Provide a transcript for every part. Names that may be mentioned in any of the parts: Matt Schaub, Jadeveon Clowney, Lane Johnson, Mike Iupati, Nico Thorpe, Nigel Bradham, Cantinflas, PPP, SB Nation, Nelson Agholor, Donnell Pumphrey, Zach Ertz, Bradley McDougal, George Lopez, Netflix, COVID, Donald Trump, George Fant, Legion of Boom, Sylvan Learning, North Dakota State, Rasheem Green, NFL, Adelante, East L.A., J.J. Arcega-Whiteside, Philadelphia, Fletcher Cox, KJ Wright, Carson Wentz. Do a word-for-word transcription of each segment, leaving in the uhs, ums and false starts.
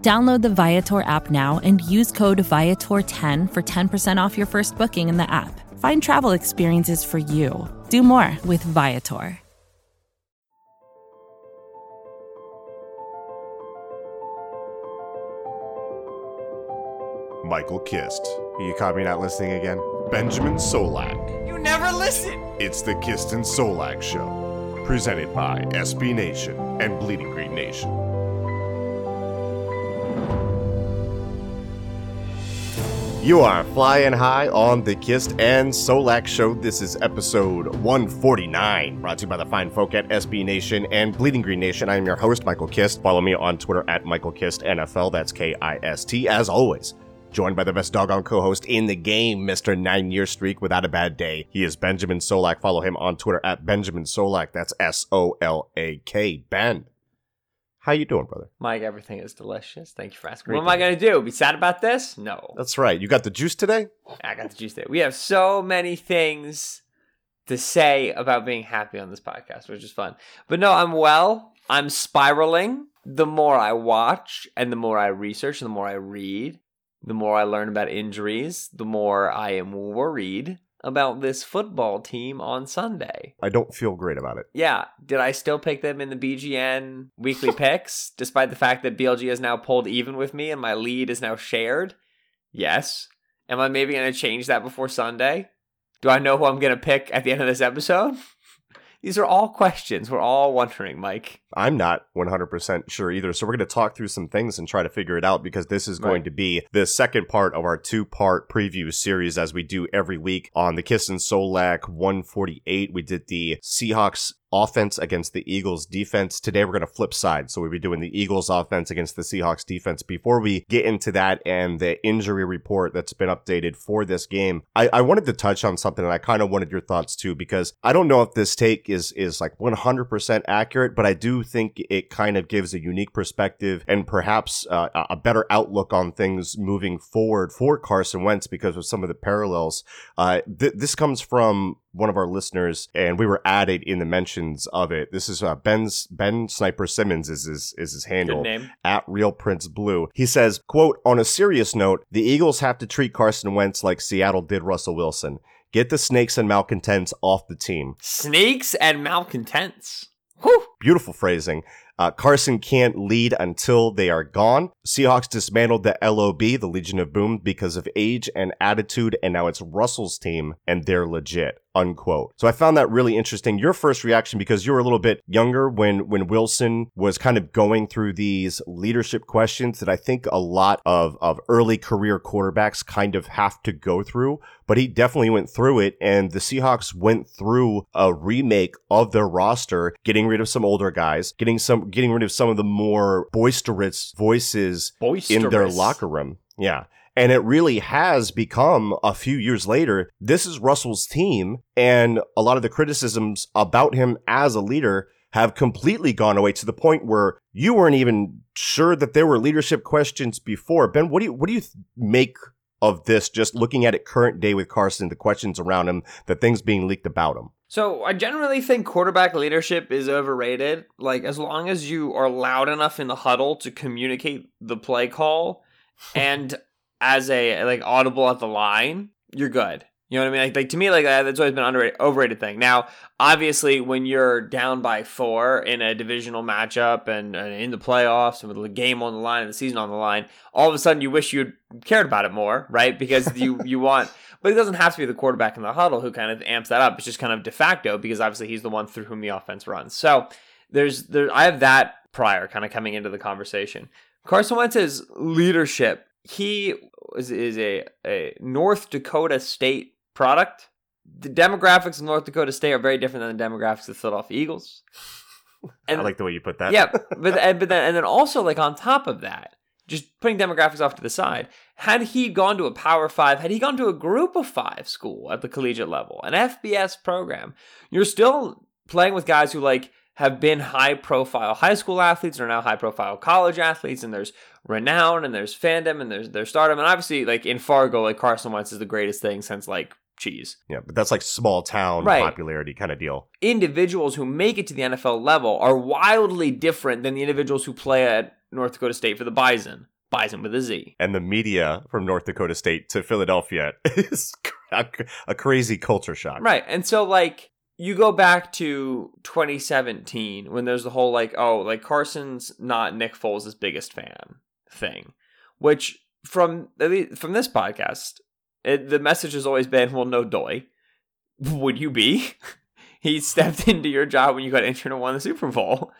Download the Viator app now and use code Viator ten for ten percent off your first booking in the app. Find travel experiences for you. Do more with Viator. Michael Kist. You caught me not listening again? Benjamin Solak. You never listen! It's the Kist and Solak Show, presented by S B Nation and Bleeding Green Nation. You are flying high on the Kist and Solak Show. This is episode one forty-nine, brought to you by the fine folk at S B Nation and Bleeding Green Nation. I am your host, Michael Kist. Follow me on Twitter at Michael Kist N F L. That's K I S T. As always, joined by the best doggone co-host in the game, Mister Nine-Year Streak Without a Bad Day. He is Benjamin Solak. Follow him on Twitter at Benjamin Solak. That's S O L A K. Ben, how you doing, brother? Mike, everything is delicious. Thank you for asking. Great what day. Am I going to do? Be sad about this? No. That's right. You got the juice today? I got the juice today. We have so many things to say about being happy on this podcast, which is fun. But no, I'm well. I'm spiraling. The more I watch and the more I research and the more I read, the more I learn about injuries, the more I am worried about this football team on Sunday. I don't feel great about it. Yeah. Did I still pick them in the B G N weekly picks, despite the fact that B L G is now pulled even with me and my lead is now shared? Yes. Am I maybe going to change that before Sunday? Do I know who I'm going to pick at the end of this episode? These are all questions we're all wondering, Mike. I'm not one hundred percent sure either, so we're going to talk through some things and try to figure it out, because this is right. going to be the second part of our two-part preview series, as we do every week on the Kiss and Solak one forty-eight. We did the Seahawks offense against the Eagles defense. Today we're going to flip sides, so we'll be doing the Eagles offense against the Seahawks defense. Before we get into that and the injury report that's been updated for this game, I, I wanted to touch on something, and I kind of wanted your thoughts too, because I don't know if this take is is like one hundred percent accurate, but I do think it kind of gives a unique perspective and perhaps uh, a better outlook on things moving forward for Carson Wentz because of some of the parallels. Uh, th- this comes from one of our listeners, and we were added in the mentions of it. This is uh, Ben's, Ben Sniper Simmons is his, is his handle, at Real Prince Blue. He says, quote, on a serious note, the Eagles have to treat Carson Wentz like Seattle did Russell Wilson. Get the snakes and malcontents off the team. Snakes and malcontents. Whew. Beautiful phrasing. Uh, Carson can't lead until they are gone. Seahawks dismantled the L O B, the Legion of Boom, because of age and attitude, and now it's Russell's team, and they're legit, unquote. So I found that really interesting. Your first reaction, because you were a little bit younger when, when Wilson was kind of going through these leadership questions that I think a lot of, of early career quarterbacks kind of have to go through, but he definitely went through it, and the Seahawks went through a remake of their roster, getting rid of some older guys, getting some getting rid of some of the more boisterous voices boisterous. in their locker room. Yeah. And it really has become, a few years later, this is Russell's team, and a lot of the criticisms about him as a leader have completely gone away, to the point where you weren't even sure that there were leadership questions before. Ben, what do you what do you make of this, just looking at it current day with Carson, the questions around him, the things being leaked about him? So I generally think quarterback leadership is overrated. Like, as long as you are loud enough in the huddle to communicate the play call and as a like audible at the line, you're good. You know what I mean? Like, like to me, like that's always been an underrated, overrated thing. Now, obviously, when you're down by four in a divisional matchup and, and in the playoffs and with the game on the line and the season on the line, all of a sudden you wish you'd cared about it more, right? Because you you want... But it doesn't have to be the quarterback in the huddle who kind of amps that up. It's just kind of de facto, because obviously he's the one through whom the offense runs. So there's there. I have that prior kind of coming into the conversation. Carson Wentz's leadership, he is, is a, a North Dakota State product. The demographics of North Dakota State are very different than the demographics of the Philadelphia Eagles. And I like the way you put that. Yeah, but, and, but then, and then also like on top of that, just putting demographics off to the side, had he gone to a Power Five, had he gone to a Group of Five school at the collegiate level, an F B S program, you're still playing with guys who like have been high-profile high school athletes and are now high-profile college athletes, and there's renown, and there's fandom, and there's their stardom, and obviously, like, in Fargo, like, Carson Wentz is the greatest thing since, like, cheese. Yeah, but that's, like, small-town right. popularity kind of deal. Individuals who make it to the N F L level are wildly different than the individuals who play at North Dakota State for the Bison. Bison with a Z. And the media from North Dakota State to Philadelphia is a crazy culture shock. Right, and so, like... You go back to twenty seventeen when there's the whole like, oh, like Carson's not Nick Foles' biggest fan thing, which from from this podcast, it, the message has always been, well, no doy. Would you be? He stepped into your job when you got injured and won the Super Bowl.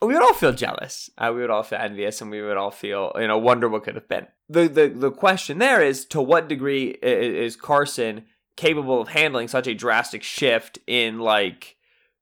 We would all feel jealous. Uh, we would all feel envious, and we would all feel, you know, wonder what could have been. The the, the question there is, to what degree is, is Carson capable of handling such a drastic shift in like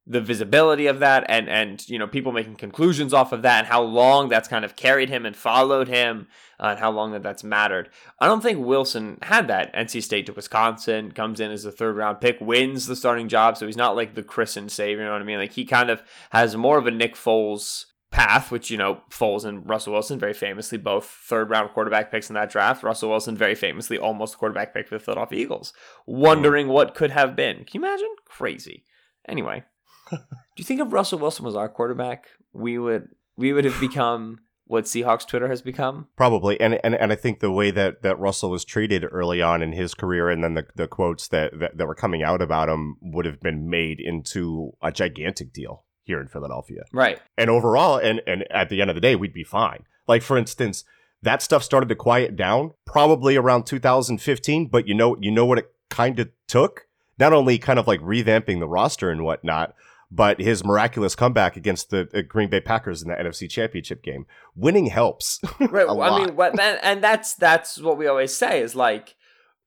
the visibility of that and and you know people making conclusions off of that, and how long that's kind of carried him and followed him, uh, and how long that that's mattered. I don't think Wilson had that. N C State to Wisconsin, comes in as a third round pick, wins the starting job, so he's not like the christened savior, you know what I mean? Like, he kind of has more of a Nick Foles path, which, you know, Foles and Russell Wilson very famously both third round quarterback picks in that draft. Russell Wilson very famously almost quarterback pick for the Philadelphia Eagles. Wondering what could have been. Can you imagine? Crazy. Anyway, do you think if Russell Wilson was our quarterback, we would we would have become what Seahawks Twitter has become? Probably. And and, and I think the way that, that Russell was treated early on in his career, and then the, the quotes that, that, that were coming out about him would have been made into a gigantic deal here in Philadelphia. Right. And overall, and, and at the end of the day, we'd be fine. Like, for instance, that stuff started to quiet down probably around two thousand fifteen, but you know you know what it kind of took? Not only kind of like revamping the roster and whatnot, but his miraculous comeback against the uh, Green Bay Packers in the N F C Championship game. Winning helps. Right. Well, I mean, what, and, and that's that's what we always say is like,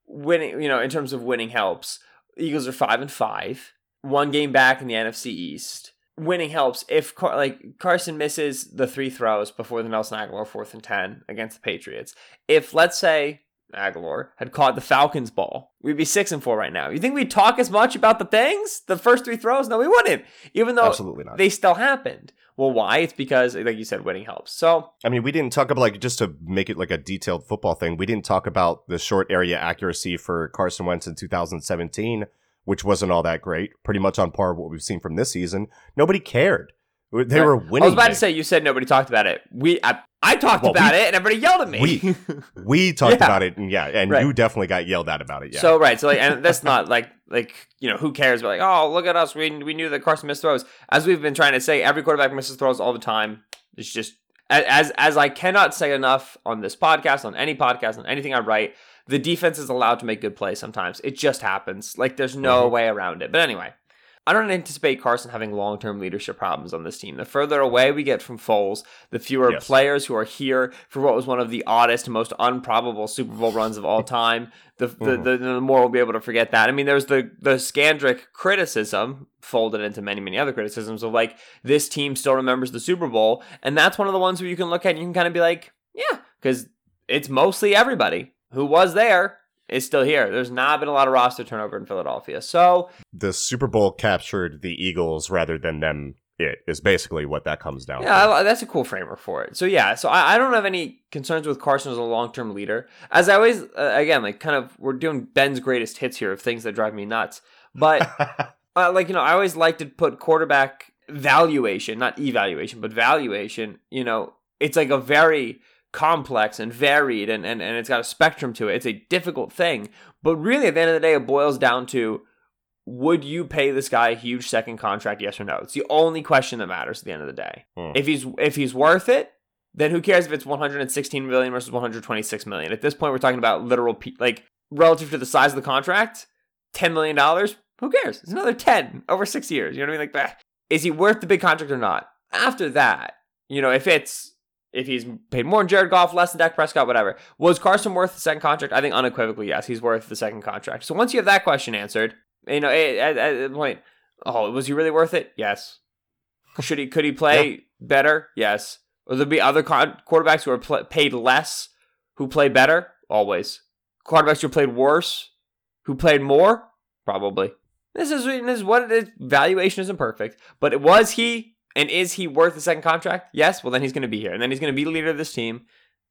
winning, you know, in terms of winning helps. Eagles are five and five, one game back in the N F C East. Winning helps. If Car- like Carson misses the three throws before the Nelson Agholor fourth and ten against the Patriots, if let's say Agholor had caught the Falcons ball, we'd be six and four right now. You think we'd talk as much about the things, the first three throws? No, we wouldn't. Even though absolutely not. They still happened. Well, why? It's because, like you said, winning helps. So I mean, we didn't talk about, like, just to make it like a detailed football thing. We didn't talk about the short area accuracy for Carson Wentz in two thousand seventeen. Which wasn't all that great, pretty much on par with what we've seen from this season. Nobody cared. They were winning. I was about big. to say, you said nobody talked about it. We, I, I talked well, about we, it, and everybody yelled at me. We, we talked yeah. about it, and yeah, and right. you definitely got yelled at about it. Yeah. So right, so like, and that's not like like you know who cares? But like, oh, look at us. We we knew that Carson missed throws. As we've been trying to say, every quarterback misses throws all the time. It's just as as I cannot say enough on this podcast, on any podcast, on anything I write. The defense is allowed to make good plays sometimes. It just happens. Like, there's no way around it. But anyway, I don't anticipate Carson having long-term leadership problems on this team. The further away we get from Foles, the fewer yes. players who are here for what was one of the oddest and most improbable Super Bowl runs of all time, the the, mm-hmm. the, the more we'll be able to forget that. I mean, there's the, the Skandrick criticism, folded into many, many other criticisms, of, like, this team still remembers the Super Bowl. And that's one of the ones where you can look at and you can kind of be like, yeah, because it's mostly everybody who was there is still here. There's not been a lot of roster turnover in Philadelphia. So the Super Bowl captured the Eagles rather than them. It is basically what that comes down yeah, to. Yeah, that's a cool framework for it. So yeah, so I, I don't have any concerns with Carson as a long-term leader. As I always, uh, again, like kind of, we're doing Ben's greatest hits here of things that drive me nuts. But uh, like, you know, I always like to put quarterback valuation, not evaluation, but valuation, you know, it's like a very complex and varied and, and and it's got a spectrum to it. It's a difficult thing, but really at the end of the day it boils down to, would you pay this guy a huge second contract, yes or no? It's the only question that matters at the end of the day. mm. if he's if he's worth it, then who cares if it's one hundred sixteen million versus one hundred twenty-six million? At this point we're talking about literal pe- like relative to the size of the contract, ten million dollars. Who cares? It's another ten over six years, you know what I mean? Like, bah. Is he worth the big contract or not? After that, you know, if it's If he's paid more than Jared Goff, less than Dak Prescott, whatever. Was Carson worth the second contract? I think unequivocally, yes, he's worth the second contract. So once you have that question answered, you know, at, at the point, oh, was he really worth it? Yes. Should he? Could he play yeah. better? Yes. Or there'll be other quarterbacks who are pl- paid less, who play better, always. Quarterbacks who played worse, who played more, probably. This is, this is what it is. Valuation isn't perfect. But was he and is he worth the second contract? Yes. Well, then he's going to be here. And then he's going to be the leader of this team.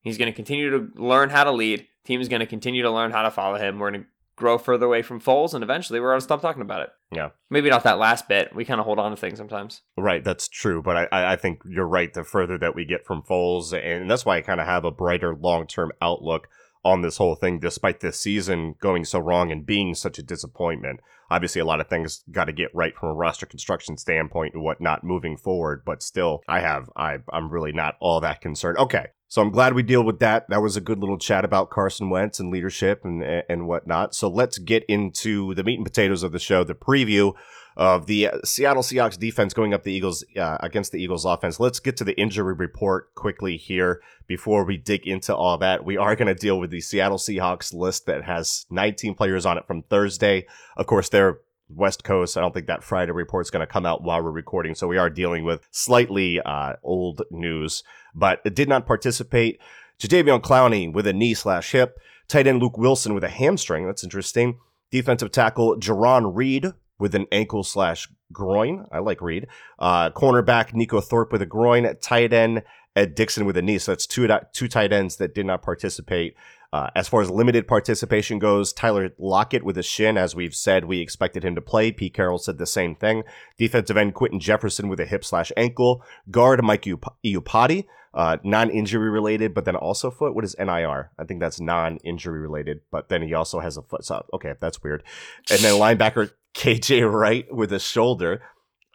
He's going to continue to learn how to lead. Team is going to continue to learn how to follow him. We're going to grow further away from Foles, and eventually we're going to stop talking about it. Yeah. Maybe not that last bit. We kind of hold on to things sometimes. Right. That's true. But I, I think you're right. The further that we get from Foles, and that's why I kind of have a brighter long-term outlook on this whole thing, despite this season going so wrong and being such a disappointment. Obviously, a lot of things got to get right from a roster construction standpoint and whatnot moving forward, but still, I have, I, I'm really not all that concerned. Okay, so I'm glad we deal with that. That was a good little chat about Carson Wentz and leadership and, and whatnot. So let's get into the meat and potatoes of the show, the preview of the Seattle Seahawks defense going up the Eagles uh, against the Eagles offense. Let's get to the injury report quickly here before we dig into all that. We are going to deal with the Seattle Seahawks list that has nineteen players on it from Thursday. Of course, they're West Coast. I don't think that Friday report's going to come out while we're recording, so we are dealing with slightly uh, old news. But it did not participate. Jadeveon Clowney with a knee slash hip. Tight end Luke Wilson with a hamstring. That's interesting. Defensive tackle Jarran Reed with an ankle slash groin. I like Reed. Uh, cornerback Nico Thorpe with a groin. Tight end Ed Dixon with a knee. So that's two, two tight ends that did not participate. Uh, as far as limited participation goes, Tyler Lockett with a shin. As we've said, we expected him to play. Pete Carroll said the same thing. Defensive end Quinton Jefferson with a hip slash ankle. Guard Mike Iupati, uh, non-injury related, but then also foot. What is N I R? I think that's non-injury related, but then he also has a foot. So, okay, that's weird. And then linebacker K J Wright with a shoulder.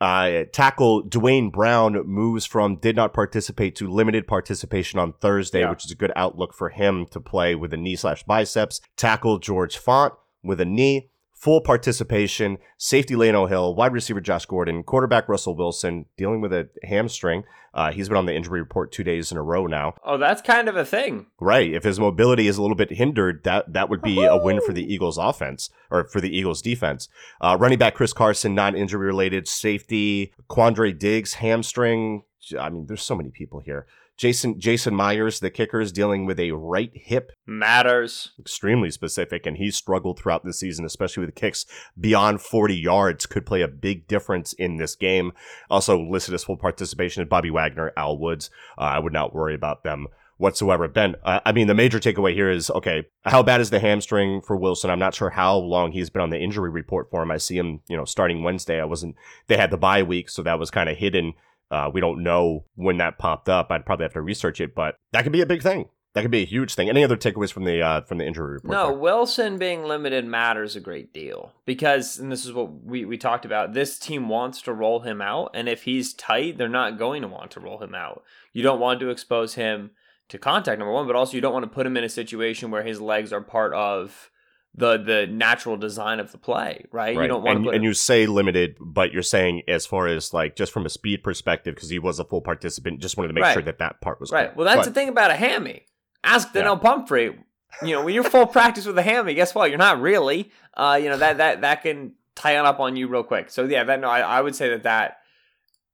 Uh, tackle Dwayne Brown moves from did not participate to limited participation on Thursday, yeah. which is a good outlook for him to play with a knee slash biceps. Tackle George Font with a knee. Full participation. Safety Lano Hill. Wide receiver Josh Gordon. Quarterback Russell Wilson dealing with a hamstring. Uh, he's been on the injury report two days in a row now. Oh, that's kind of a thing. Right. If his mobility is a little bit hindered, that, that would be Woo-hoo! a win for the Eagles offense or for the Eagles defense. Uh, running back Chris Carson, non-injury related. Safety Quandre Diggs, hamstring. I mean, there's so many people here. Jason Jason Myers, the kicker, is dealing with a right hip. Matters. Extremely specific, and he struggled throughout the season, especially with kicks beyond forty yards. Could play a big difference in this game. Also listed as full participation is Bobby Wagner, Al Woods. Uh, I would not worry about them whatsoever. Ben, uh, I mean, the major takeaway here is, okay, how bad is the hamstring for Wilson? I'm not sure how long he's been on the injury report for him. I see him, you know, starting Wednesday. I wasn't. They had the bye week, so that was kind of hidden. Uh, we don't know when that popped up. I'd probably have to research it, but that could be a big thing. That could be a huge thing. Any other takeaways from the uh, from the injury report? No, there? Wilson being limited matters a great deal because, and this is what we, we talked about, this team wants to roll him out, and if he's tight, they're not going to want to roll him out. You don't want to expose him to contact, number one, but also you don't want to put him in a situation where his legs are part of the the natural design of the play, right? right. You don't want and, to put and him- you say limited, but you're saying as far as like just from a speed perspective, because he was a full participant, just wanted to make right. sure that that part was right. Cool. Well, that's but, the thing about a hammy. Ask Donnell yeah. Pumphrey. You know, when you're full practice with a hammy, guess what? You're not really. Uh, you know that that that can tie up on you real quick. So yeah, that no, I, I would say that that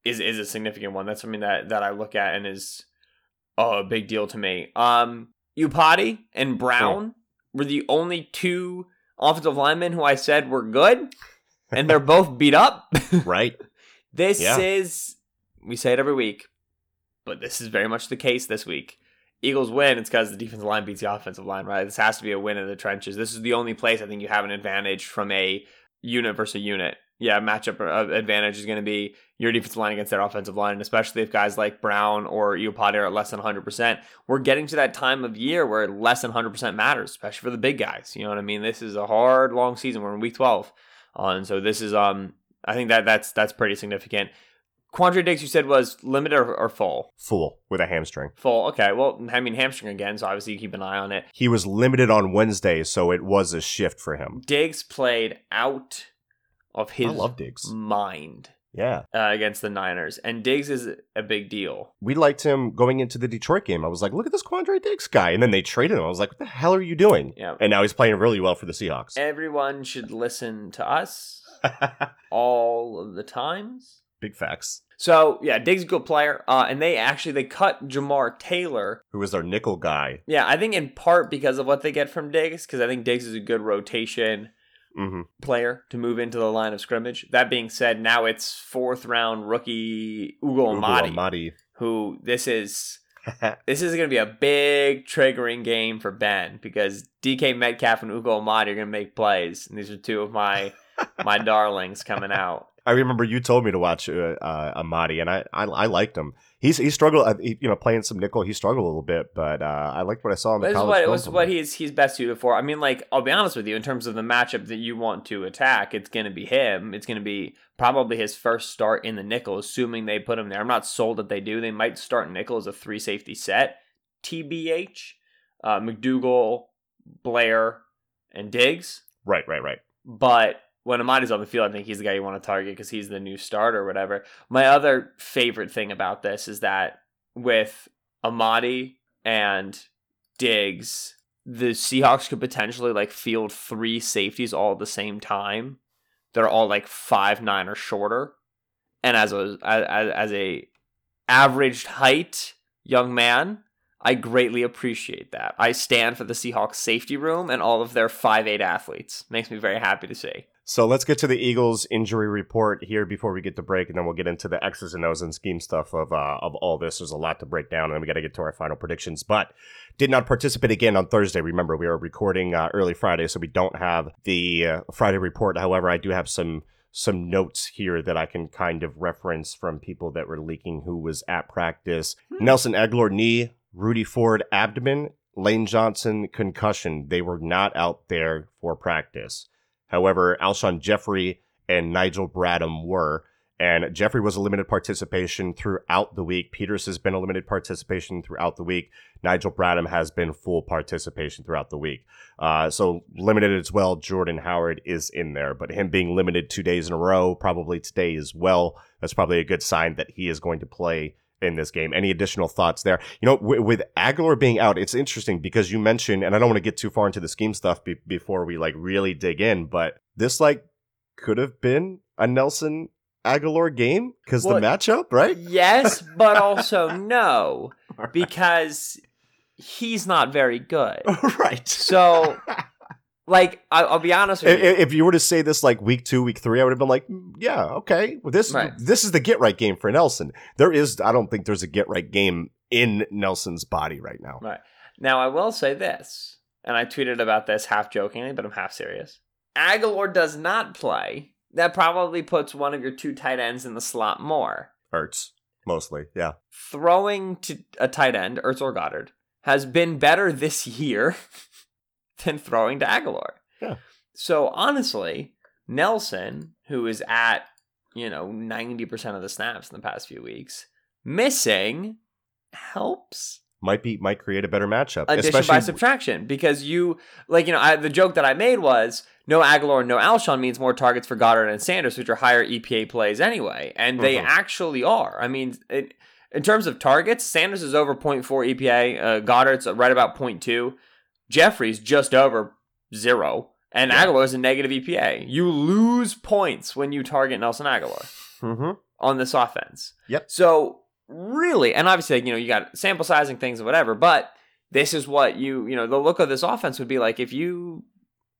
is is a significant one. That's something that that I look at and is oh, a big deal to me. Um, Iupati and Brown. Yeah. were the only two offensive linemen who I said were good, and they're both beat up. Right. This yeah. is, we say it every week, but this is very much the case this week. Eagles win, it's because the defensive line beats the offensive line, right? This has to be a win in the trenches. This is the only place I think you have an advantage from a unit versus a unit. Yeah, matchup advantage is going to be your defensive line against their offensive line, and especially if guys like Brown or Iupati are at less than one hundred percent. We're getting to that time of year where less than one hundred percent matters, especially for the big guys. You know what I mean? This is a hard, long season. We're in week twelve. Uh, and so this is, um, I think that that's that's pretty significant. Quandre Diggs, you said, was limited or, or full? Full, with a hamstring. Full, okay. Well, I mean, hamstring again, so obviously you keep an eye on it. He was limited on Wednesday, so it was a shift for him. Diggs played out of his I love Diggs. mind yeah, uh, against the Niners. And Diggs is a big deal. We liked him going into the Detroit game. I was like, look at this Quandre Diggs guy. And then they traded him. I was like, what the hell are you doing? Yeah. And now he's playing really well for the Seahawks. Everyone should listen to us all of the times. Big facts. So, yeah, Diggs is a good player. Uh, and they actually, they cut Jamar Taylor. Who is their nickel guy. Yeah, I think in part because of what they get from Diggs, because I think Diggs is a good rotation mm-hmm. player to move into the line of scrimmage. That being said, now it's fourth round rookie Ugo Amadi. Ugo Amadi. Who this is, this is going to be a big triggering game for Ben, because D K Metcalf and Ugo Amadi are going to make plays. And these are two of my my darlings coming out. I remember you told me to watch uh, uh, Amadi, and I, I I liked him. He's he struggled, uh, he, you know, playing some nickel. He struggled a little bit, but uh, I liked what I saw in the this college. This is what, was what he's he's best suited for. I mean, like, I'll be honest with you, in terms of the matchup that you want to attack, it's going to be him. It's going to be probably his first start in the nickel, assuming they put him there. I'm not sold that they do. They might start nickel as a three safety set. T B H, uh, McDougal, Blair, and Diggs. Right, right, right. But when Amadi's on the field, I think he's the guy you want to target because he's the new starter or whatever. My other favorite thing about this is that with Amadi and Diggs, the Seahawks could potentially like field three safeties all at the same time. They're all like five nine or shorter. And as a as, as a average height young man, I greatly appreciate that. I stand for the Seahawks safety room and all of their five eight athletes. Makes me very happy to see. So let's get to the Eagles injury report here before we get to break, and then we'll get into the X's and O's and scheme stuff of uh, of all this. There's a lot to break down, and then we got to get to our final predictions. But did not participate again on Thursday. Remember, we are recording uh, early Friday, so we don't have the uh, Friday report. However, I do have some some notes here that I can kind of reference from people that were leaking who was at practice. Mm-hmm. Nelson Agholor, knee. Rudy Ford, abdomen. Lane Johnson, concussion. They were not out there for practice. However, Alshon Jeffrey and Nigel Bradham were, and Jeffrey was a limited participation throughout the week. Peters has been a limited participation throughout the week. Nigel Bradham has been full participation throughout the week. Uh, so limited as well. Jordan Howard is in there, but him being limited two days in a row, probably today as well, that's probably a good sign that he is going to play in this game. Any additional thoughts there? You know, w- with Agholor being out, it's interesting because you mentioned, and I don't want to get too far into the scheme stuff be- before we like really dig in, but this like could have been a Nelson Agholor game because well, the matchup, right? Yes, but also no, because he's not very good. Right. So like, I- I'll be honest with if, you. If you were to say this like week two, week three, I would have been like, yeah, okay. Well, this, right. this is the get-right game for Nelson. There is, I don't think there's a get-right game in Nelson's body right now. Right. Now, I will say this, and I tweeted about this half-jokingly, but I'm half-serious. Agholor does not play. That probably puts one of your two tight ends in the slot more. Ertz, mostly, yeah. Throwing to a tight end, Ertz or Goddard, has been better this year than throwing to Agholor. Yeah. So honestly, Nelson, who is at, you know, ninety percent of the snaps in the past few weeks, missing helps. Might be might create a better matchup. Addition especially by subtraction, because you like, you know, I, the joke that I made was no Agholor, no Alshon means more targets for Goddard and Sanders, which are higher E P A plays anyway, and they mm-hmm. actually are. I mean, it, in terms of targets, Sanders is over zero point four E P A, uh, Goddard's right about zero point two. Jeffrey's just over zero, and yeah. Agholor's a negative E P A. You lose points when you target Nelson Agholor mm-hmm. on this offense. Yep. So really, and obviously, you know, you got sample sizing things and whatever, but this is what you, you know, the look of this offense would be like if you,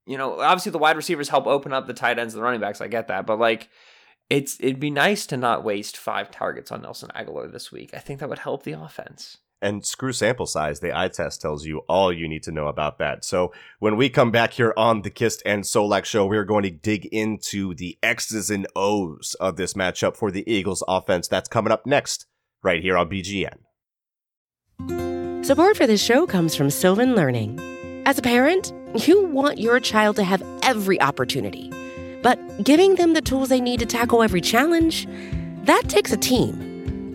you know, obviously the wide receivers help open up the tight ends and the running backs. I get that, but like it's it'd be nice to not waste five targets on Nelson Agholor this week. I think that would help the offense. And screw sample size. The eye test tells you all you need to know about that. So when we come back here on the Kist and Solak show, we are going to dig into the X's and O's of this matchup for the Eagles offense. That's coming up next right here on B G N. Support for this show comes from Sylvan Learning. As a parent, you want your child to have every opportunity, but giving them the tools they need to tackle every challenge, that takes a team.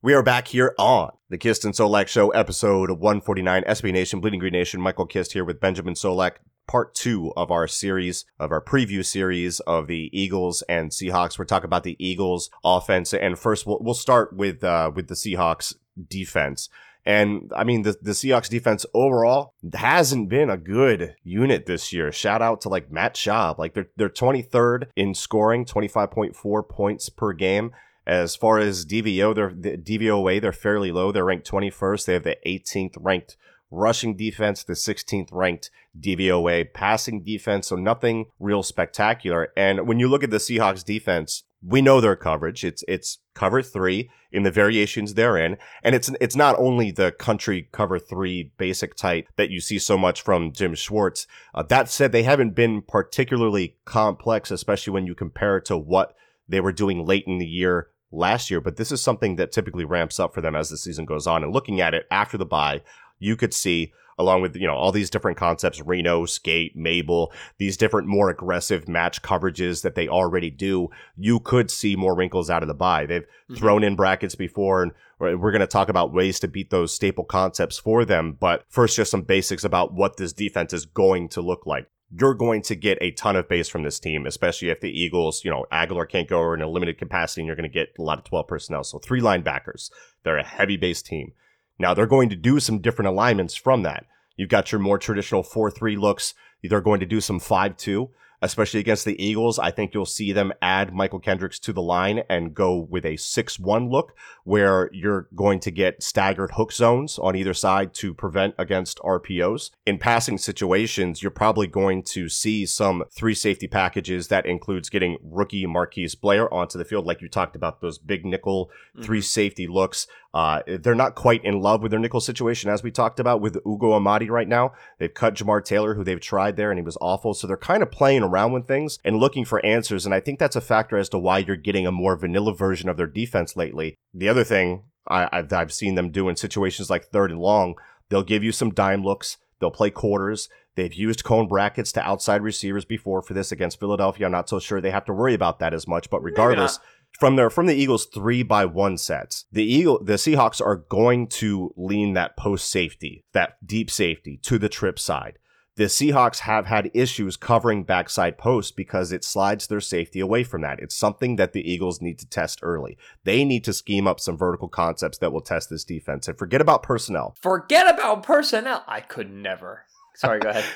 We are back here on the Kist and Solak Show, episode one forty-nine, S B Nation, Bleeding Green Nation. Michael Kist here with Benjamin Solak, part two of our series, of our preview series of the Eagles and Seahawks. We're talking about the Eagles offense, and first we'll, we'll start with uh, with the Seahawks defense. And, I mean, the, the Seahawks defense overall hasn't been a good unit this year. Shout out to, like, Matt Schaub. Like, they're, they're twenty-third in scoring, twenty-five point four points per game. As far as D V O, they're D V O A, they're fairly low. They're ranked twenty-first. They have the eighteenth ranked rushing defense, the sixteenth ranked D V O A passing defense. So nothing real spectacular. And when you look at the Seahawks defense, we know their coverage. It's it's cover three in the variations therein, and it's it's not only the country cover three basic type that you see so much from Jim Schwartz. Uh, that said, they haven't been particularly complex, especially when you compare it to what they were doing late in the year last year, but this is something that typically ramps up for them as the season goes on. And looking at it after the bye, you could see, along with, you know, all these different concepts, Reno, Skate, Mabel, these different more aggressive match coverages that they already do, you could see more wrinkles out of the bye. They've mm-hmm. thrown in brackets before, and we're going to talk about ways to beat those staple concepts for them. But first, just some basics about what this defense is going to look like. You're going to get a ton of base from this team, especially if the Eagles, you know, Agholor can't go in a limited capacity, and you're going to get a lot of twelve personnel. So three linebackers. They're a heavy base team. Now, they're going to do some different alignments from that. You've got your more traditional four three looks. They're going to do some five two, especially against the Eagles. I think you'll see them add Michael Kendricks to the line and go with a six one look, where you're going to get staggered hook zones on either side to prevent against R P Os. In passing situations, you're probably going to see some three safety packages that includes getting rookie Marquise Blair onto the field, like you talked about, those big nickel mm-hmm. three safety looks. Uh, they're not quite in love with their nickel situation, as we talked about with Ugo Amadi right now. They've cut Jamar Taylor, who they've tried there, and he was awful. So they're kind of playing around with things and looking for answers. And I think that's a factor as to why you're getting a more vanilla version of their defense lately. The other thing I, I've, I've seen them do in situations like third and long, they'll give you some dime looks. They'll play quarters. They've used cone brackets to outside receivers before for this against Philadelphia. I'm not so sure they have to worry about that as much, but regardless... From their from the Eagles three by one sets, the Eagle the Seahawks are going to lean that post safety, that deep safety to the trip side. The Seahawks have had issues covering backside post because it slides their safety away from that. It's something that the Eagles need to test early. They need to scheme up some vertical concepts that will test this defense. And forget about personnel. Forget about personnel. I could never. Sorry, go ahead.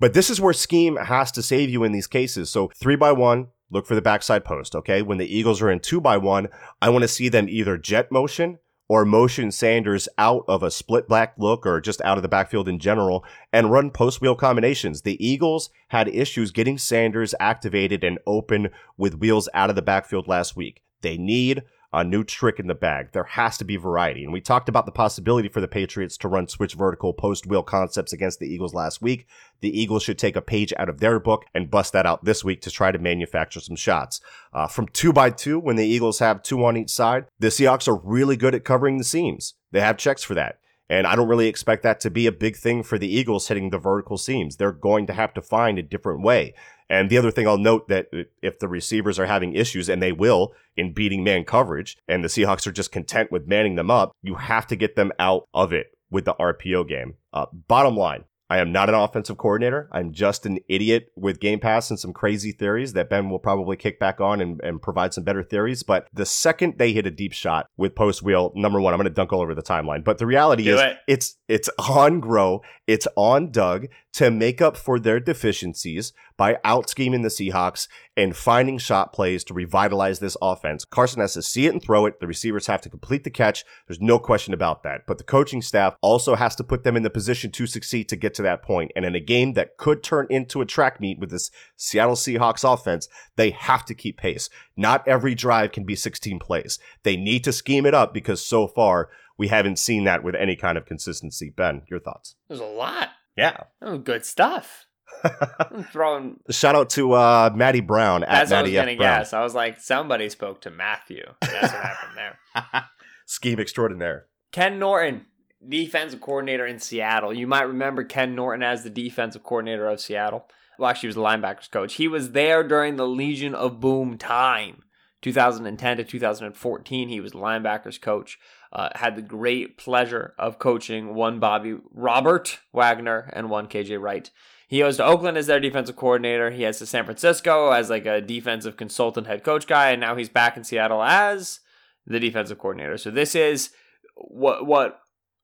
But this is where scheme has to save you in these cases. So three by one. Look for the backside post, okay? When the Eagles are in two by one, I want to see them either jet motion or motion Sanders out of a split back look or just out of the backfield in general and run post wheel combinations. The Eagles had issues getting Sanders activated and open with wheels out of the backfield last week. They need a new trick in the bag. There has to be variety. And we talked about the possibility for the Patriots to run switch vertical post wheel concepts against the Eagles last week. The Eagles should take a page out of their book and bust that out this week to try to manufacture some shots. Uh, from two by two, when the Eagles have two on each side, the Seahawks are really good at covering the seams. They have checks for that. And I don't really expect that to be a big thing for the Eagles hitting the vertical seams. They're going to have to find a different way. And the other thing I'll note that if the receivers are having issues, and they will, in beating man coverage, and the Seahawks are just content with manning them up, you have to get them out of it with the R P O game. Uh, bottom line, I am not an offensive coordinator. I'm just an idiot with Game Pass and some crazy theories that Ben will probably kick back on and, and provide some better theories. But the second they hit a deep shot with post wheel, number one, I'm going to dunk all over the timeline. But the reality Do is it. it's it's on Grow, it's on Doug to make up for their deficiencies by out-scheming the Seahawks and finding shot plays to revitalize this offense. Carson has to see it and throw it. The receivers have to complete the catch. There's no question about that. But the coaching staff also has to put them in the position to succeed to get to that point. And in a game that could turn into a track meet with this Seattle Seahawks offense, they have to keep pace. Not every drive can be sixteen plays. They need to scheme it up because so far we haven't seen that with any kind of consistency. Ben, your thoughts? There's a lot. Yeah. Oh, good stuff. I'm throwing... Shout out to uh, Maddie Brown. That's at what Maddie I was going to guess. I was like, somebody spoke to Matthew. That's what happened there. Scheme extraordinaire. Ken Norton, defensive coordinator in Seattle. You might remember Ken Norton as the defensive coordinator of Seattle. Well, actually, he was the linebackers coach. He was there during the Legion of Boom time. two thousand ten to two thousand fourteen, he was linebackers coach. Uh, had the great pleasure of coaching one Bobby Robert Wagner and one K J Wright. He goes to Oakland as their defensive coordinator. He has to San Francisco as like a defensive consultant head coach guy, and now he's back in Seattle as the defensive coordinator. So this is what what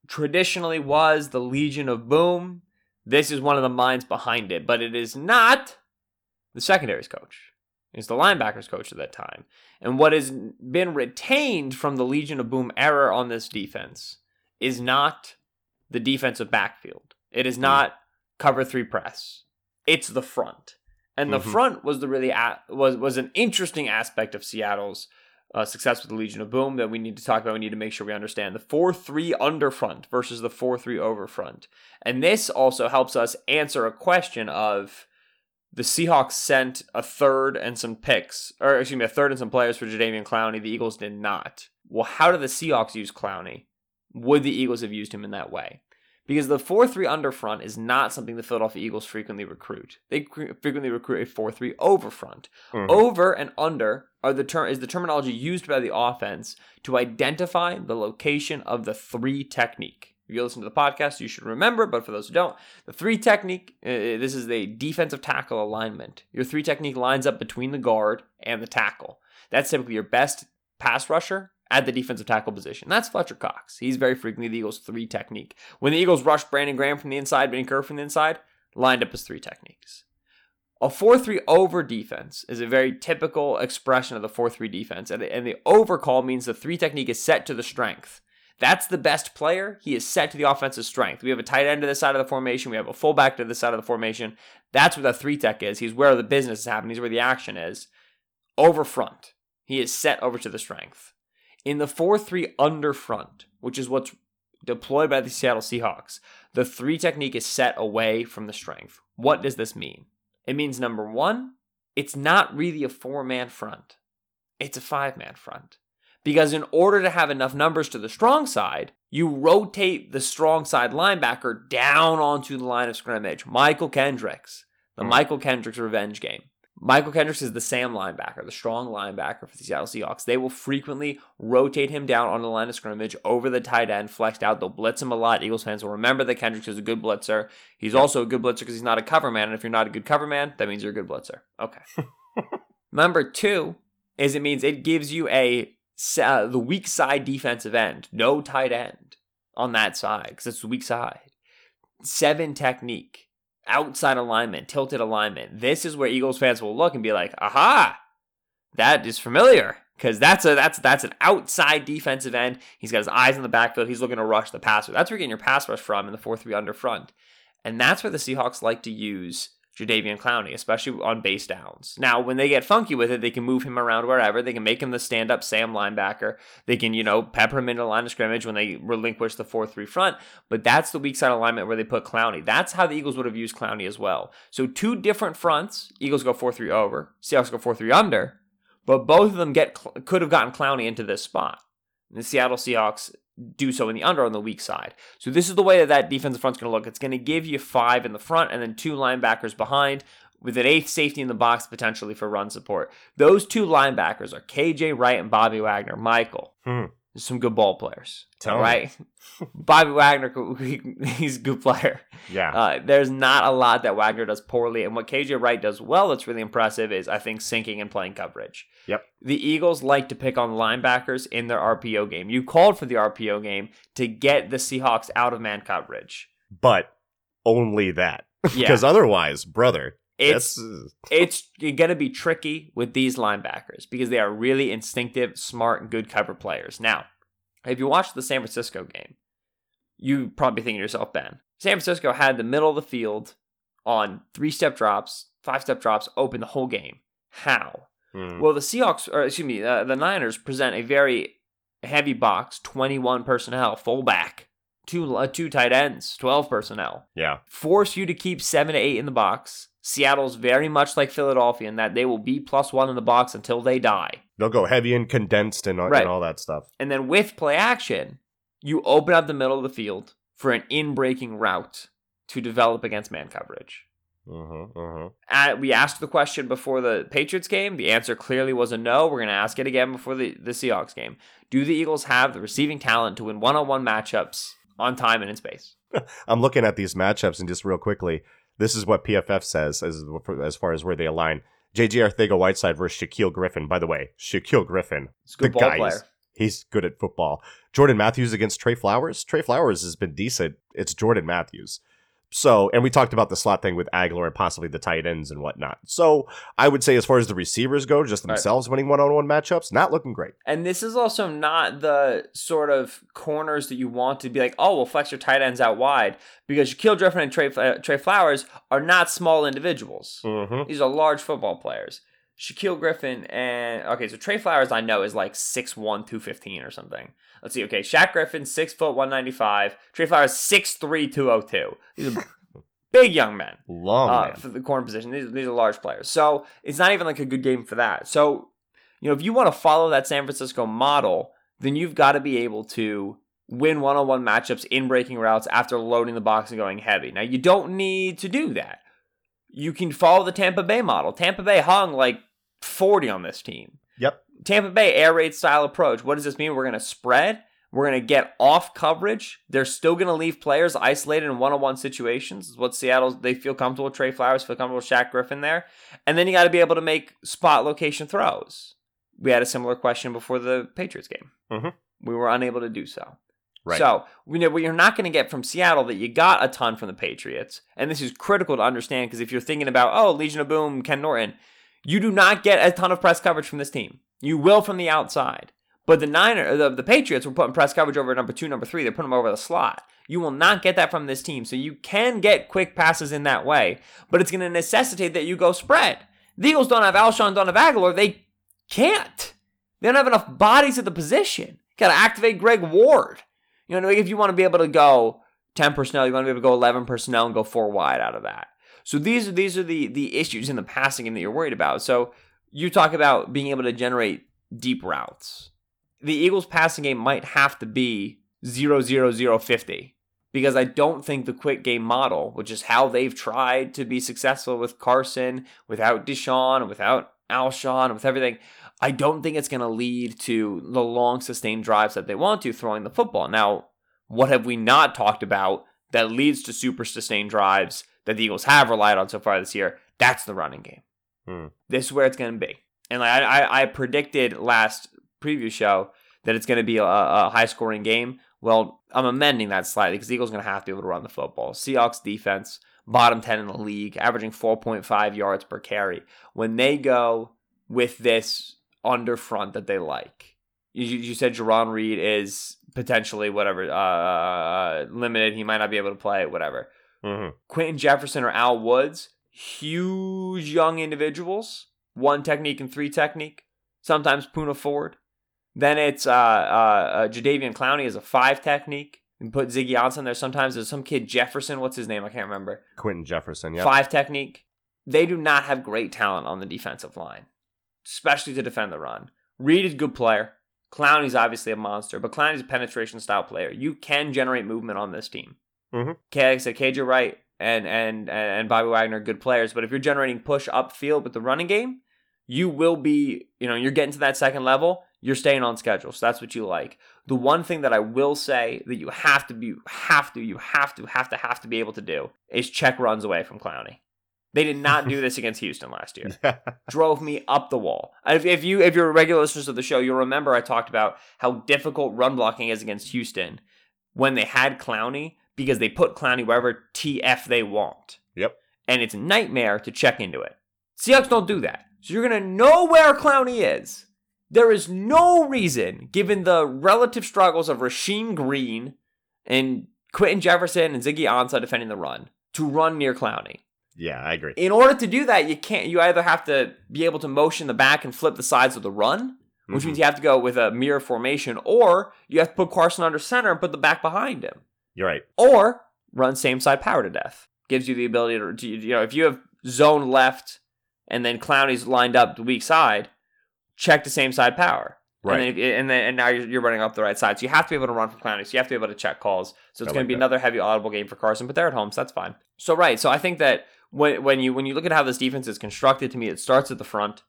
traditionally was the Legion of Boom. This is one of the minds behind it, but it is not the secondaries coach. He's the linebackers coach at that time. And what has been retained from the Legion of Boom era on this defense is not the defensive backfield. It is not cover three press. It's the front. And mm-hmm. the front was the really a- was was an interesting aspect of Seattle's uh, success with the Legion of Boom that we need to talk about. We need to make sure we understand the four three under front versus the four three over front. And this also helps us answer a question of, the Seahawks sent a third and some picks, or excuse me, a third and some players for Jadeveon Clowney. The Eagles did not. Well, how do the Seahawks use Clowney? Would the Eagles have used him in that way? Because the four three under front is not something the Philadelphia Eagles frequently recruit. They frequently recruit a four three over front. Mm-hmm. Over and under are the term is the terminology used by the offense to identify the location of the three technique. If you listen to the podcast, you should remember, but for those who don't, the three technique, uh, this is the defensive tackle alignment. Your three technique lines up between the guard and the tackle. That's typically your best pass rusher at the defensive tackle position. That's Fletcher Cox. He's very frequently the Eagles' three technique. When the Eagles rush Brandon Graham from the inside, Benny Kerr from the inside, lined up as three techniques. A four three over defense is a very typical expression of the four three defense, and the, and the over call means the three technique is set to the strength. That's the best player. He is set to the offensive strength. We have a tight end to this side of the formation. We have a fullback to this side of the formation. That's where the three tech is. He's where the business is happening. He's where the action is. Over front. He is set over to the strength. In the four three under front, which is what's deployed by the Seattle Seahawks, the three technique is set away from the strength. What does this mean? It means, number one, it's not really a four-man front. It's a five-man front. Because in order to have enough numbers to the strong side, you rotate the strong side linebacker down onto the line of scrimmage. Michael Kendricks. The mm-hmm. Michael Kendricks revenge game. Michael Kendricks is the Sam linebacker, the strong linebacker for the Seattle Seahawks. They will frequently rotate him down on the line of scrimmage over the tight end, flexed out. They'll blitz him a lot. Eagles fans will remember that Kendricks is a good blitzer. He's also a good blitzer because he's not a cover man. And if you're not a good cover man, that means you're a good blitzer. Okay. Number two is it means it gives you a... Uh, the weak side defensive end, no tight end on that side because it's the weak side. Seven technique, outside alignment, tilted alignment. This is where Eagles fans will look and be like, aha, that is familiar because that's a that's that's an outside defensive end. He's got his eyes in the backfield. He's looking to rush the passer. That's where you're getting your pass rush from in the four three under front. And that's where the Seahawks like to use Jadeveon Clowney, especially on base downs. Now, when they get funky with it, they can move him around wherever. They can make him the stand-up Sam linebacker. They can, you know, pepper him into the line of scrimmage when they relinquish the four three front. But that's the weak side alignment where they put Clowney. That's how the Eagles would have used Clowney as well. So two different fronts. Eagles go four three over. Seahawks go four three under. But both of them get could have gotten Clowney into this spot. And the Seattle Seahawks do so in the under on the weak side. So this is the way that that defensive front's going to look. It's going to give you five in the front and then two linebackers behind with an eighth safety in the box potentially for run support. Those two linebackers are K J Wright and Bobby Wagner. Michael, hmm. There's some good ball players. Tell all right? Bobby Wagner, he, he's a good player. Yeah. Uh, there's not a lot that Wagner does poorly. And what K J Wright does well that's really impressive is, I think, sinking and playing coverage. Yep. The Eagles like to pick on linebackers in their R P O game. You called for the R P O game to get the Seahawks out of man coverage. But only that. Because yeah. otherwise, brother... It's it's going to be tricky with these linebackers because they are really instinctive, smart, and good cover players. Now, if you watch the San Francisco game, you probably think to yourself, Ben, San Francisco had the middle of the field on three-step drops, five-step drops, open the whole game. How? Mm. Well, the Seahawks, or excuse me, uh, the Niners present a very heavy box, twenty-one personnel, fullback, two uh, two tight ends, twelve personnel. Yeah, force you to keep seven to eight in the box. Seattle's very much like Philadelphia in that they will be plus one in the box until they die. They'll go heavy and condensed and, right. and all that stuff. And then with play action, you open up the middle of the field for an in-breaking route to develop against man coverage. Mm-hmm, mm-hmm. Uh, we asked the question before the Patriots game. The answer clearly was a no. We're going to ask it again before the, the Seahawks game. Do the Eagles have the receiving talent to win one-on-one matchups on time and in space? I'm looking at these matchups and just real quickly... This is what P F F says as as far as where they align. J J Arcega-Whiteside versus Shaquille Griffin. By the way, Shaquille Griffin, the guy, is, he's good at football. Jordan Matthews against Trey Flowers. Trey Flowers has been decent. It's Jordan Matthews. So, and we talked about the slot thing with Agholor and possibly the tight ends and whatnot. So, I would say as far as the receivers go, just themselves right. winning one-on-one matchups, not looking great. And this is also not the sort of corners that you want to be like, oh, we'll flex your tight ends out wide. Because Shaquille Griffin and Trey, uh, Trey Flowers are not small individuals. Mm-hmm. These are large football players. Shaquille Griffin and... Okay, so Trey Flowers I know is like six one, two fifteen or something. Let's see. Okay, Shaq Griffin, six foot, one ninety-five. Trey Flowers, six three, two oh two. These are big young men. Long uh, men. For the corner position. These, these are large players. So it's not even like a good game for that. So, you know, if you want to follow that San Francisco model, then you've got to be able to win one-on-one matchups in breaking routes after loading the box and going heavy. Now, you don't need to do that. You can follow the Tampa Bay model. Tampa Bay hung like forty on this team. Yep. Tampa Bay air raid style approach. What does this mean? We're going to spread. We're going to get off coverage. They're still going to leave players isolated in one-on-one situations. It's what Seattle, they feel comfortable. Trey Flowers feel comfortable. Shaq Griffin there. And then you got to be able to make spot location throws. We had a similar question before the Patriots game. Mm-hmm. We were unable to do so. Right. So, you know, what you're not going to get from Seattle that you got a ton from the Patriots, and this is critical to understand because if you're thinking about, oh, Legion of Boom, Ken Norton, you do not get a ton of press coverage from this team. You will from the outside. But the Niners, the, the Patriots were putting press coverage over number two, number three. They're putting them over the slot. You will not get that from this team. So you can get quick passes in that way, but it's going to necessitate that you go spread. The Eagles don't have Alshon, don't have Agholor. They can't. They don't have enough bodies at the position. Got to activate Greg Ward. You know, if you want to be able to go ten personnel, you want to be able to go eleven personnel and go four wide out of that. So these are these are the the issues in the passing game that you're worried about. So you talk about being able to generate deep routes. The Eagles' passing game might have to be zero zero zero fifty because I don't think the quick game model, which is how they've tried to be successful with Carson, without Deshaun, without Alshon, with everything, I don't think it's going to lead to the long, sustained drives that they want to, throwing the football. Now, what have we not talked about that leads to super sustained drives that the Eagles have relied on so far this year? That's the running game. Hmm. This is where it's going to be. And I, I, I predicted last preview show that it's going to be a, a high-scoring game. Well, I'm amending that slightly because the Eagles are going to have to be able to run the football. Seahawks defense, bottom ten in the league, averaging four point five yards per carry. When they go with this... under front that they like. You, you said Jarran Reed is potentially whatever, uh, limited. He might not be able to play, whatever. Mm-hmm. Quinton Jefferson or Al Woods, huge young individuals, one technique and three technique, sometimes Puna Ford. Then it's uh, uh, Jadeveon Clowney is a five technique. You put Ziggy Ansah in there sometimes. There's some kid, Jefferson, what's his name? I can't remember. Quinton Jefferson, yeah. Five technique. They do not have great talent on the defensive line, especially to defend the run. Reed is a good player. Clowney's obviously a monster, but Clowney's a penetration-style player. You can generate movement on this team. Mm-hmm. Like I said, K J Wright and, and, and Bobby Wagner are good players, but if you're generating push upfield with the running game, you will be, you know, you're getting to that second level, You're staying on schedule, so that's what you like. The one thing that I will say that you have to be, have to, you have to, have to, have to be able to do is check runs away from Clowney. They did not do this against Houston last year. Drove me up the wall. If, if you, if you're regular listeners of the show, you'll remember I talked about how difficult run blocking is against Houston when they had Clowney, because they put Clowney wherever T F they want. Yep. And it's a nightmare to check into it. Seahawks don't do that. So you're going to know where Clowney is. There is no reason, given the relative struggles of Rasheem Green and Quinton Jefferson and Ziggy Ansah defending the run, to run near Clowney. Yeah, I agree. In order to do that, you can't. You either have to be able to motion the back and flip the sides of the run, which mm-hmm. means you have to go with a mirror formation, or you have to put Carson under center and put the back behind him. You're right. Or run same side power to death. Gives you the ability to, to you know, if you have zone left and then Clowney's lined up the weak side, check the same side power. Right. And then, and then and now you're, you're running up the right side. So you have to be able to run from Clowney. So you have to be able to check calls. So it's going like to be that. Another heavy audible game for Carson, but they're at home, so that's fine. So, right. So I think that When when you when you look at how this defense is constructed, to me, it starts at the front.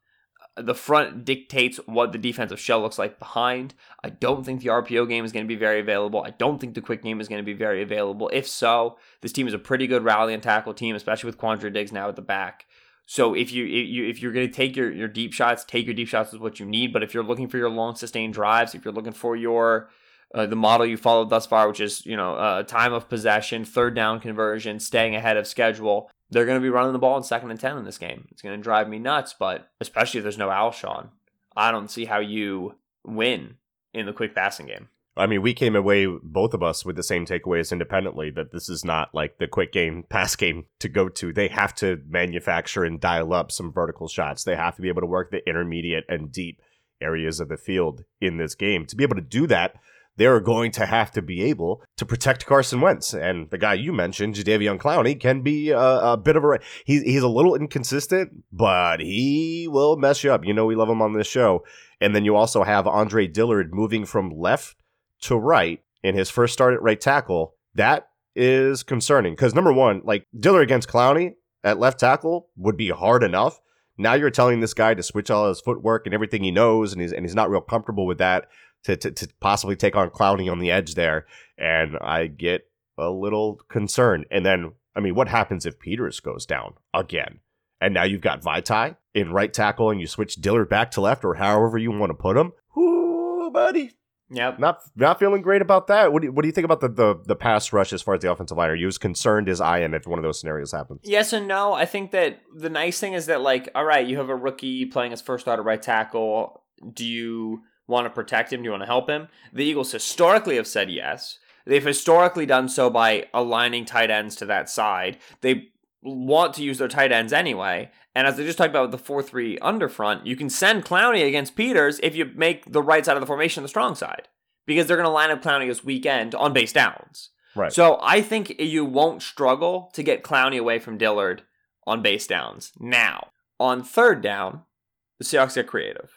The front dictates what the defensive shell looks like behind. I don't think the R P O game is going to be very available. I don't think the quick game is going to be very available. If so, this team is a pretty good rally and tackle team, especially with Quandre Diggs now at the back. So if you if, you, if you're going to take your, your deep shots, take your deep shots is what you need. But if you're looking for your long sustained drives, if you're looking for your Uh, the model you followed thus far, which is, you know, uh, time of possession, third down conversion, staying ahead of schedule, they're going to be running the ball in second and ten in this game. It's going to drive me nuts, but especially if there's no Alshon, I don't see how you win in the quick passing game. I mean, we came away, both of us, with the same takeaways independently, that this is not like the quick game, pass game to go to. They have to manufacture and dial up some vertical shots. They have to be able to work the intermediate and deep areas of the field in this game. To be able to do that, they're going to have to be able to protect Carson Wentz. And the guy you mentioned, Jadeveon Clowney, can be a, a bit of a... He's, he's a little inconsistent, but he will mess you up. You know we love him on this show. And then you also have Andre Dillard moving from left to right in his first start at right tackle. That is concerning because, number one, like Dillard against Clowney at left tackle would be hard enough. Now you're telling this guy to switch all his footwork and everything he knows, and he's and he's not real comfortable with that. To, to to possibly take on Clowney on the edge there, and I get a little concerned. And then, I mean, what happens if Peters goes down again? And now you've got Vitae in right tackle, and you switch Dillard back to left, or however you want to put him. Ooh, buddy. Yep. Not not feeling great about that. What do you, what do you think about the, the, the pass rush as far as the offensive line? Are you as concerned as I am if one of those scenarios happens? Yes and no. I think that the nice thing is that, like, all right, you have a rookie playing his first start at right tackle. Do you want to protect him? Do you want to help him? The Eagles historically have said yes. They've historically done so by aligning tight ends to that side. They want to use their tight ends anyway. And as I just talked about with the four three under front, you can send Clowney against Peters if you make the right side of the formation the strong side, because they're going to line up Clowney this weekend on base downs. Right. So I think you won't struggle to get Clowney away from Dillard on base downs. Now, on third down, the Seahawks get creative.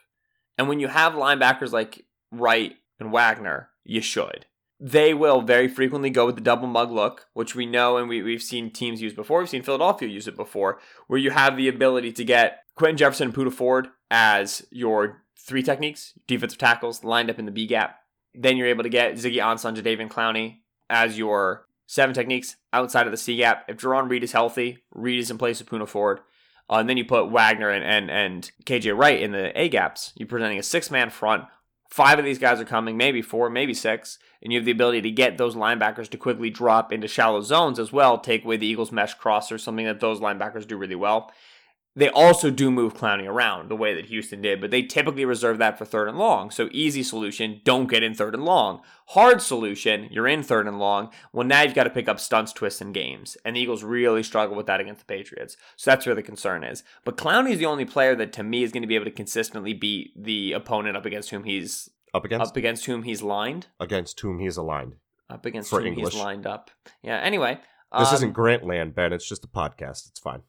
And when you have linebackers like Wright and Wagner, you should. They will very frequently go with the double mug look, which we know and we, we've seen teams use before. We've seen Philadelphia use it before, where you have the ability to get Quinton Jefferson and Puna Ford as your three techniques, defensive tackles lined up in the B gap. Then you're able to get Ziggy Ansah and Jadeveon Clowney as your seven techniques outside of the C gap. If Jarran Reed is healthy, Reed is in place of Puna Ford. Uh, and then you put Wagner and, and, and K J Wright in the A-gaps. You're presenting a six-man front. Five of these guys are coming, maybe four, maybe six. And you have the ability to get those linebackers to quickly drop into shallow zones as well, take away the Eagles' mesh crosser, something that those linebackers do really well. They also do move Clowney around the way that Houston did, but they typically reserve that for third and long. So easy solution, don't get in third and long. Hard solution, you're in third and long. Well, now you've got to pick up stunts, twists, and games. And the Eagles really struggle with that against the Patriots. So that's where the concern is. But Clowney's the only player that, to me, is going to be able to consistently beat the opponent up against whom he's up against, up against whom he's lined. Against whom he's aligned. Up against for whom English. He's lined up. Yeah, anyway. This um, isn't Grantland, Ben. It's just a podcast. It's fine.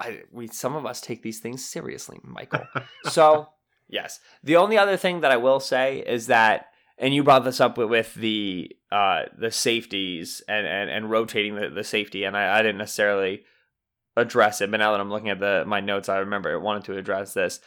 I, we some of us take these things seriously, Michael. So, yes. The only other thing that I will say is that, and you brought this up with, with the uh, the safeties and, and, and rotating the, the safety, and I, I didn't necessarily address it, but now that I'm looking at the my notes, I remember I wanted to address this.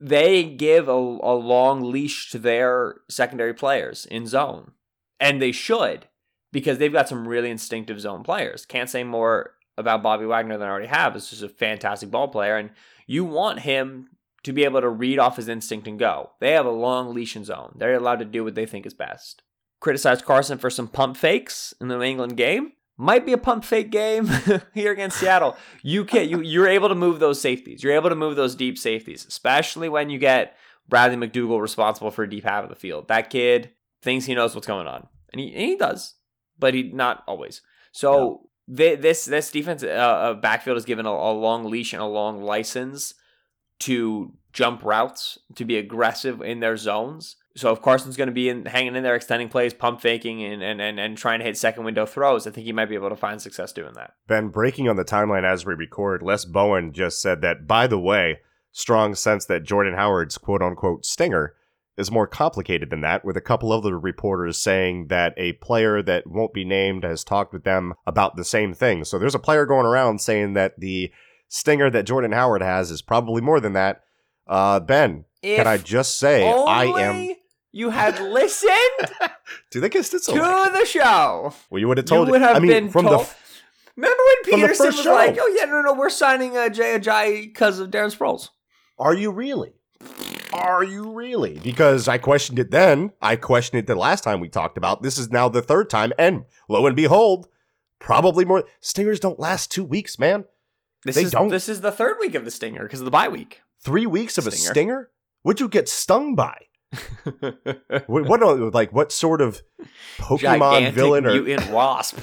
they give a, a long leash to their secondary players in zone. And they should, because they've got some really instinctive zone players. Can't say more about Bobby Wagner than I already have. It's just a fantastic ball player, and you want him to be able to read off his instinct and go. They have a long leash in zone. They're allowed to do what they think is best. Criticized Carson for some pump fakes in the New England game. Might be a pump fake game here against Seattle. You can, you, you're able to move those safeties. You're able to move those deep safeties, especially when you get Bradley McDougal responsible for a deep half of the field. That kid thinks he knows what's going on. And he, and he does, but he not always. So no. they, this this defense uh, backfield is given a, a long leash and a long license to jump routes, to be aggressive in their zones. So if Carson's going to be in, hanging in there, extending plays, pump faking, and, and and and trying to hit second window throws, I think he might be able to find success doing that. Ben, breaking on the timeline as we record, Les Bowen just said that, by the way, strong sense that Jordan Howard's quote-unquote stinger is more complicated than that, with a couple of the reporters saying that a player that won't be named has talked with them about the same thing. So there's a player going around saying that the stinger that Jordan Howard has is probably more than that. Uh, Ben, if can I just say I am... You had listened to the Kist to like the show. Well, you would have told. You would have it. I mean, been from told. The f- Remember when Peterson was show. Like, "Oh yeah, no, no, we're signing uh, Jay Ajayi because of Darren Sproles." Are you really? Are you really? Because I questioned it then. I questioned it the last time we talked about. This is now the third time, and lo and behold, probably more stingers don't last two weeks, man. This they is, don't. This is the third week of the stinger because of the bye week. Three weeks of stinger. a stinger? What'd you get stung by? what, what like what sort of Pokemon gigantic villain or mutant wasp?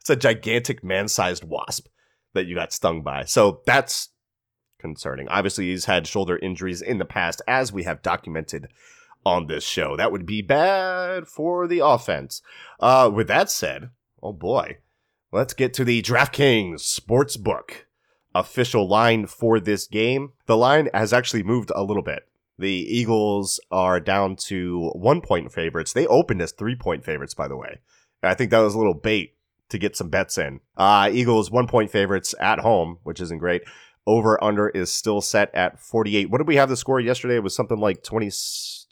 It's a gigantic man-sized wasp that you got stung by. So that's concerning. Obviously, he's had shoulder injuries in the past, as we have documented on this show. That would be bad for the offense. Uh, with that said, oh boy, let's get to the DraftKings Sportsbook official line for this game. The line has actually moved a little bit. The Eagles are down to one-point favorites. They opened as three-point favorites, by the way. And I think that was a little bait to get some bets in. Uh, Eagles, one-point favorites at home, which isn't great. Over-under is still set at forty-eight. What did we have the score yesterday? It was something like twenty,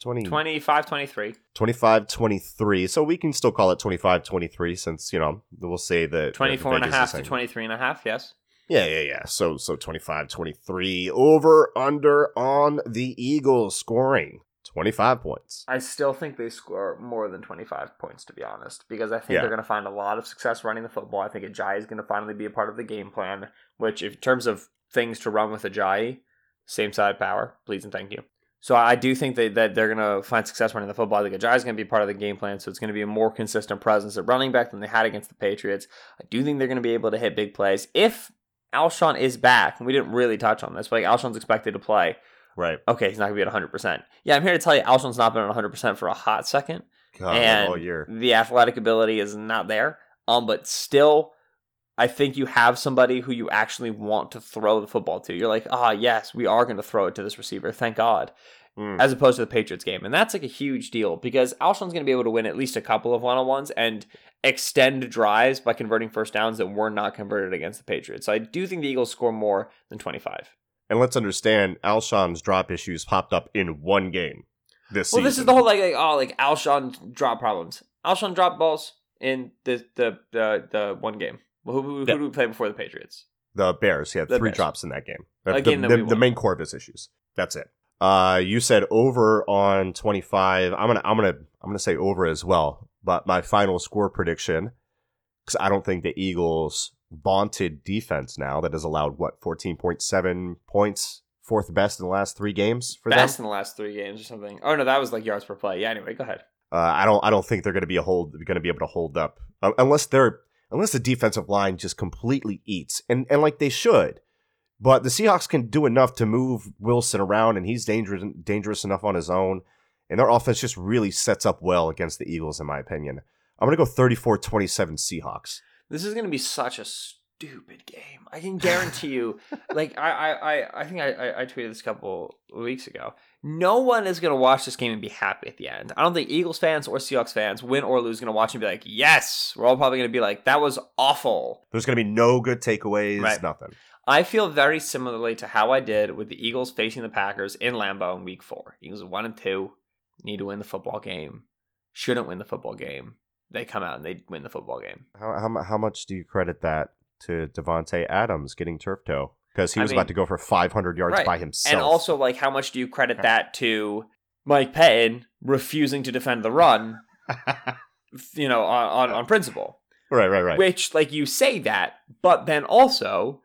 twenty, twenty-five twenty-three. twenty-five twenty-three. So we can still call it twenty-five twenty-three since, you know, we'll say that. twenty-four and a half to twenty-three and a half, yes. Yeah, yeah, yeah. So, so twenty-five twenty-three over under on the Eagles scoring twenty-five points. I still think they score more than twenty-five points, to be honest, because I think yeah. they're going to find a lot of success running the football. I think Ajayi is going to finally be a part of the game plan, which in terms of things to run with Ajayi, same side power, please and thank you. So I do think that, that they're going to find success running the football. I think Ajayi is going to be part of the game plan, so it's going to be a more consistent presence at running back than they had against the Patriots. I do think they're going to be able to hit big plays if Alshon is back, and we didn't really touch on this, but like Alshon's expected to play. Right. Okay, he's not going to be at one hundred percent. Yeah, I'm here to tell you Alshon's not been at one hundred percent for a hot second. God, and all year. The athletic ability is not there. Um, but still, I think you have somebody who you actually want to throw the football to. You're like, ah, oh, yes, we are going to throw it to this receiver. Thank God. Mm. As opposed to the Patriots game. And that's like a huge deal because Alshon's going to be able to win at least a couple of one-on-ones and extend drives by converting first downs that were not converted against the Patriots. So I do think the Eagles score more than twenty-five. And let's understand, Alshon's drop issues popped up in one game this well, season. Well, this is the whole, like, like oh, like Alshon drop problems. Alshon dropped balls in the the the, the one game. Well, who, who, who yeah. did we play before the Patriots? The Bears. He had the three Bears. drops in that game. The, game the, that the, the main core of his issues. That's it. Uh, you said over on twenty-five. I'm gonna, I'm gonna, I'm gonna say over as well. But my final score prediction, because I don't think the Eagles' vaunted defense now that has allowed what fourteen point seven points, fourth best in the last three games for best them. Best in the last three games or something. Oh no, that was like yards per play. Yeah. Anyway, go ahead. Uh, I don't, I don't think they're gonna be a hold, going to be able to hold up uh, unless they're, unless the defensive line just completely eats and and like they should. But the Seahawks can do enough to move Wilson around, and he's dangerous, dangerous enough on his own. And their offense just really sets up well against the Eagles, in my opinion. I'm going to go thirty-four twenty-seven Seahawks. This is going to be such a stupid game. I can guarantee you. Like, I I, I think I, I, I tweeted this a couple weeks ago. No one is going to watch this game and be happy at the end. I don't think Eagles fans or Seahawks fans, win or lose, going to watch and be like, yes. We're all probably going to be like, that was awful. There's going to be no good takeaways, right. Nothing. I feel very similarly to how I did with the Eagles facing the Packers in Lambeau in week four. Eagles one and two, need to win the football game, shouldn't win the football game. They come out and they win the football game. How how, how much do you credit that to Devontae Adams getting turf toe? Because he was I mean, about to go for five hundred yards right. by himself. And also, like, how much do you credit that to Mike Pettin refusing to defend the run, you know, on, on, on principle? Right, right, right. Which, like, you say that, but then also,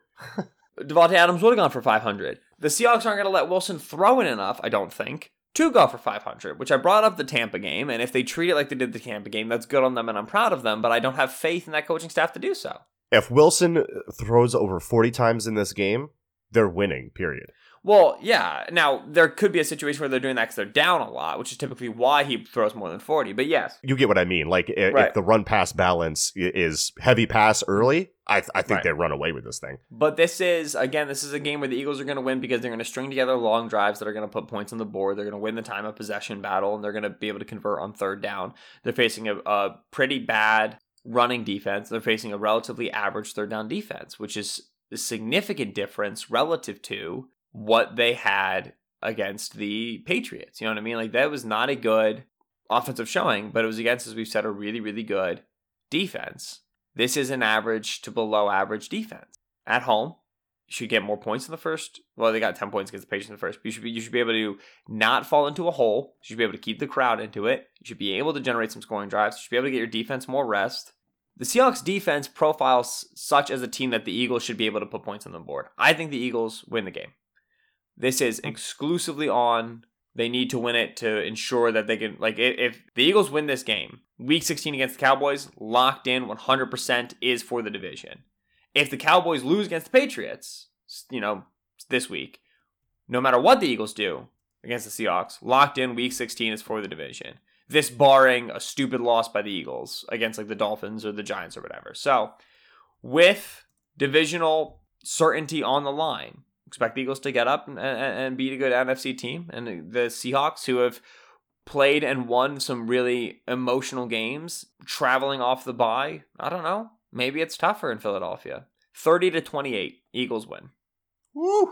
Devontae Adams would have gone for five hundred. The Seahawks aren't going to let Wilson throw in enough, I don't think, to go for five hundred, which I brought up the Tampa game, and if they treat it like they did the Tampa game, that's good on them, and I'm proud of them, but I don't have faith in that coaching staff to do so. If Wilson throws over forty times in this game, they're winning, period. Well, yeah. Now, there could be a situation where they're doing that because they're down a lot, which is typically why he throws more than forty, but yes. You get what I mean. Like, if, right. if the run-pass balance is heavy pass early, I, th- I think right. they run away with this thing. But this is, again, this is a game where the Eagles are going to win because they're going to string together long drives that are going to put points on the board. They're going to win the time of possession battle, and they're going to be able to convert on third down. They're facing a, a pretty bad running defense. They're facing a relatively average third down defense, which is a significant difference relative to what they had against the Patriots. You know what I mean? Like, that was not a good offensive showing, but it was against, as we've said, a really, really good defense. This is an average to below average defense. At home, you should get more points in the first. Well, they got ten points against the Patriots in the first. But you should be, you should be able to not fall into a hole. You should be able to keep the crowd into it. You should be able to generate some scoring drives. You should be able to get your defense more rest. The Seahawks defense profiles such as a team that the Eagles should be able to put points on the board. I think the Eagles win the game. This is exclusively on, they need to win it to ensure that they can, like, if the Eagles win this game, week sixteen against the Cowboys, locked in one hundred percent is for the division. If the Cowboys lose against the Patriots, you know, this week, no matter what the Eagles do against the Seahawks, locked in week sixteen is for the division. This barring a stupid loss by the Eagles against, like, the Dolphins or the Giants or whatever. So, with divisional certainty on the line, expect the Eagles to get up and, and, and beat a good N F C team. And the Seahawks, who have played and won some really emotional games, traveling off the bye, I don't know. Maybe it's tougher in Philadelphia. thirty to twenty-eight, Eagles win. Woo!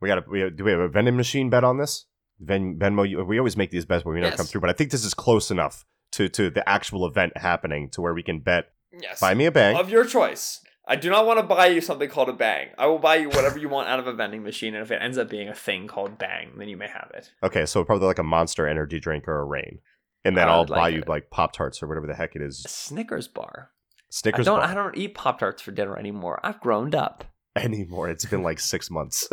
We got a, we have, do we have a vending machine bet on this? Ven, Venmo, we always make these bets where we never yes. come through, but I think this is close enough to, to the actual event happening to where we can bet. Yes. Buy me a bang. Of your choice. I do not want to buy you something called a bang. I will buy you whatever you want out of a vending machine, and if it ends up being a thing called bang, then you may have it. Okay, so probably like a Monster energy drink or a Reign. And then I'll like buy it. You like Pop-Tarts or whatever the heck it is. A Snickers bar. Snickers I don't, bar. I don't eat Pop-Tarts for dinner anymore. I've grown up. Anymore. It's been like six months.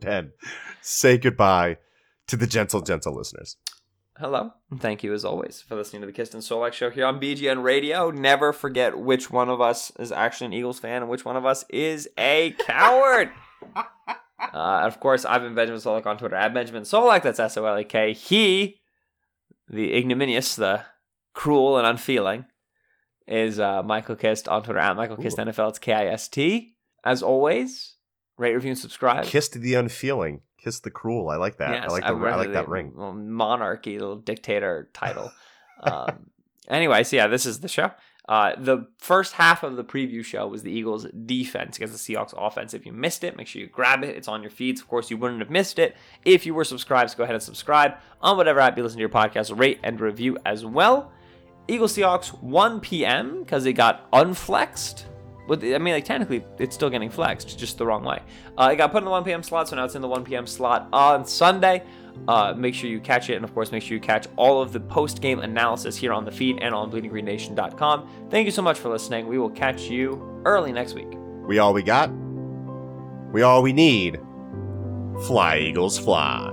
Ben, say goodbye to the gentle, gentle listeners. Hello, and thank you as always for listening to the Kist and Solak Show here on B G N Radio. Never forget which one of us is actually an Eagles fan and which one of us is a coward. uh, of course, I've been Benjamin Solak on Twitter, at Benjamin Solak, that's S O L A K. He, the ignominious, the cruel and unfeeling, is uh, Michael Kist on Twitter, at Michael Kist N F L, it's K I S T. As always, rate, review, and subscribe. Kist the unfeeling. Kiss the cruel. I like that. Yes, I like, the, I I like the, that ring. Little monarchy, little dictator title. um, anyway, so yeah, this is the show. Uh, the first half of the preview show was the Eagles defense against the Seahawks offense. If you missed it, make sure you grab it. It's on your feeds. Of course, you wouldn't have missed it if you were subscribed. So go ahead and subscribe on whatever app you listen to your podcast. Rate and review as well. Eagles Seahawks one p.m. because it got unflexed. But I mean, like, technically, it's still getting flexed, just the wrong way. Uh, it got put in the one p.m. slot, so now it's in the one p.m. slot on Sunday. Uh, make sure you catch it, and of course, make sure you catch all of the post-game analysis here on the feed and on bleeding green nation dot com. Thank you so much for listening. We will catch you early next week. We all we got. We all we need. Fly, Eagles, fly.